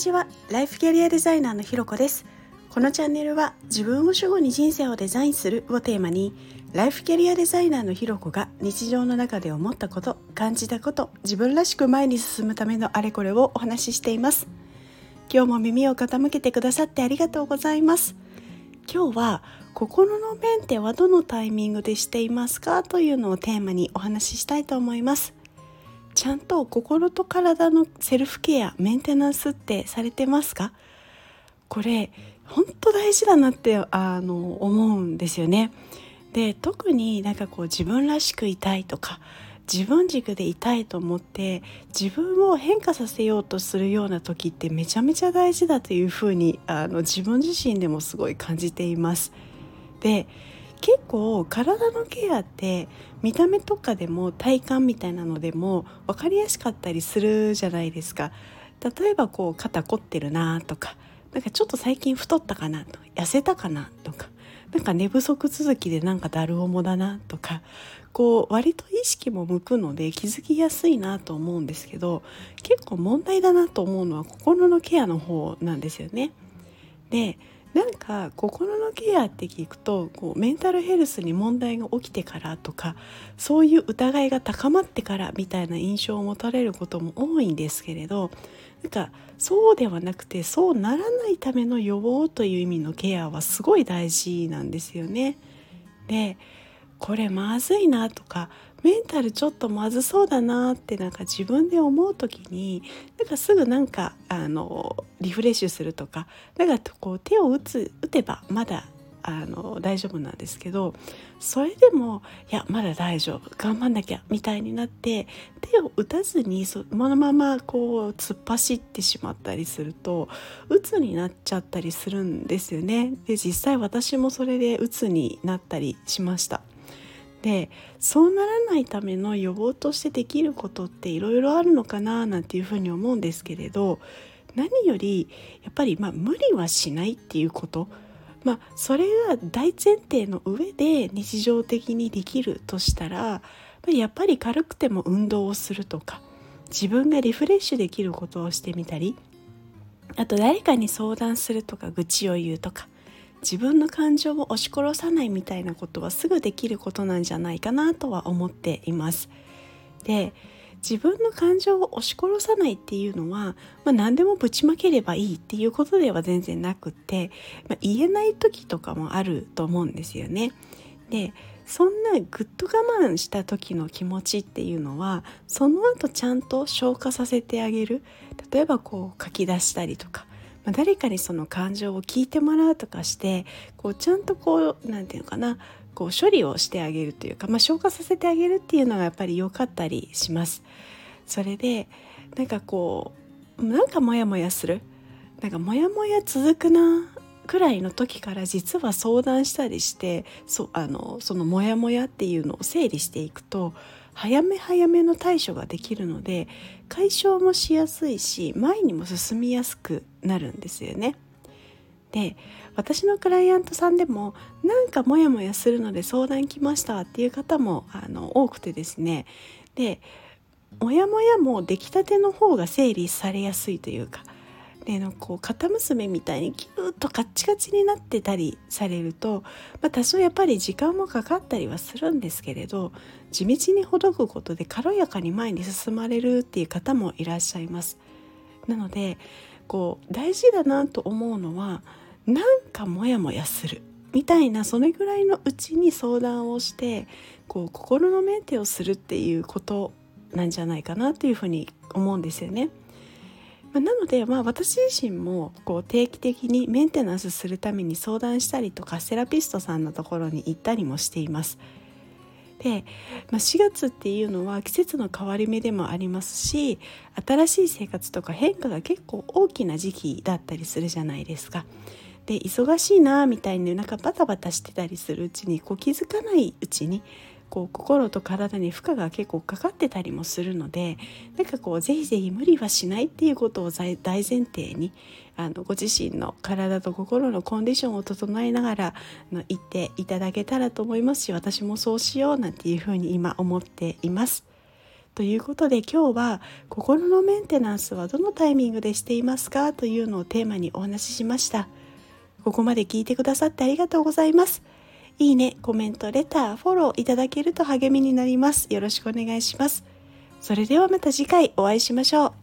ちは、ライフキャリアデザイナーのひろこです。このチャンネルは自分を主語に人生をデザインするをテーマに、ライフキャリアデザイナーのひろこが日常の中で思ったこと、感じたこと、自分らしく前に進むためのあれこれをお話ししています。今日も耳を傾けてくださってありがとうございます。今日は心のメンテはどのタイミングでしていますかというのをテーマにお話ししたいと思います。ちゃんと心と体のセルフケア、メンテナンスってされてますか？これ本当大事だなって思うんですよね。で、特に自分らしくいたいとか、自分軸でいたいと思って自分を変化させようとするような時ってめちゃめちゃ大事だというふうに自分自身でもすごい感じています。で、結構体のケアって見た目とかでも体感みたいなのでも分かりやすかったりするじゃないですか。例えば肩凝ってるなとか、ちょっと最近太ったかなとか、痩せたかなとか、寝不足続きでだるおもだなとか、割と意識も向くので気づきやすいなと思うんですけど、結構問題だなと思うのは心のケアの方なんですよね。で、心のケアって聞くとメンタルヘルスに問題が起きてからとか、そういう疑いが高まってからみたいな印象を持たれることも多いんですけれど、そうではなくて、そうならないための予防という意味のケアはすごい大事なんですよね。で、これまずいなとか、メンタルちょっとまずそうだなって自分で思う時にすぐリフレッシュするとか、手を打てばまだ大丈夫なんですけど、それでもいやまだ大丈夫、頑張んなきゃみたいになって手を打たずにそのまま突っ走ってしまったりすると鬱になっちゃったりするんですよね。で、実際私もそれで鬱になったりしました。で、そうならないための予防としてできることっていろいろあるのかななんていうふうに思うんですけれど、何よりやっぱり無理はしないっていうこと、それが大前提の上で日常的にできるとしたら、やっぱり軽くても運動をするとか、自分がリフレッシュできることをしてみたり、あと誰かに相談するとか、愚痴を言うとか、自分の感情を押し殺さないみたいなことはすぐできることなんじゃないかなとは思っています。で、自分の感情を押し殺さないっていうのは、何でもぶちまければいいっていうことでは全然なくって、言えない時とかもあると思うんですよね。で、そんなぐっと我慢した時の気持ちっていうのは、その後ちゃんと消化させてあげる。例えば書き出したりとか、誰かにその感情を聞いてもらうとかしてちゃんと処理をしてあげるというか、消化させてあげるっていうのがやっぱり良かったりします。それでモヤモヤする、モヤモヤ続くなくらいの時から実は相談したりして、そのモヤモヤっていうのを整理していくと早めの対処ができるので、解消もしやすいし前にも進みやすくなるんですよね。で、私のクライアントさんでもモヤモヤするので相談来ましたっていう方も多くてですね。で、モヤモヤも出来たての方が整理されやすいというか、肩結びみたいにキューッとカッチカチになってたりされると、多少やっぱり時間もかかったりはするんですけれど、地道にほどくことで軽やかに前に進まれるっていう方もいらっしゃいます。なので大事だなと思うのは、モヤモヤするみたいなそれぐらいのうちに相談をして心のメンテをするっていうことなんじゃないかなというふうに思うんですよね。なので、私自身も定期的にメンテナンスするために相談したりとか、セラピストさんのところに行ったりもしています。で、4月っていうのは季節の変わり目でもありますし、新しい生活とか変化が結構大きな時期だったりするじゃないですか。で、忙しいなみたいにバタバタしてたりするうちに気づかないうちに心と体に負荷が結構かかってたりもするので、ぜひぜひ無理はしないっていうことを大前提にご自身の体と心のコンディションを整えながら行っていただけたらと思いますし、私もそうしようなんていうふうに今思っています。ということで、今日は心のメンテナンスはどのタイミングでしていますかというのをテーマにお話ししました。ここまで聞いてくださってありがとうございます。いいね、コメント、レター、フォローいただけると励みになります。よろしくお願いします。それではまた次回お会いしましょう。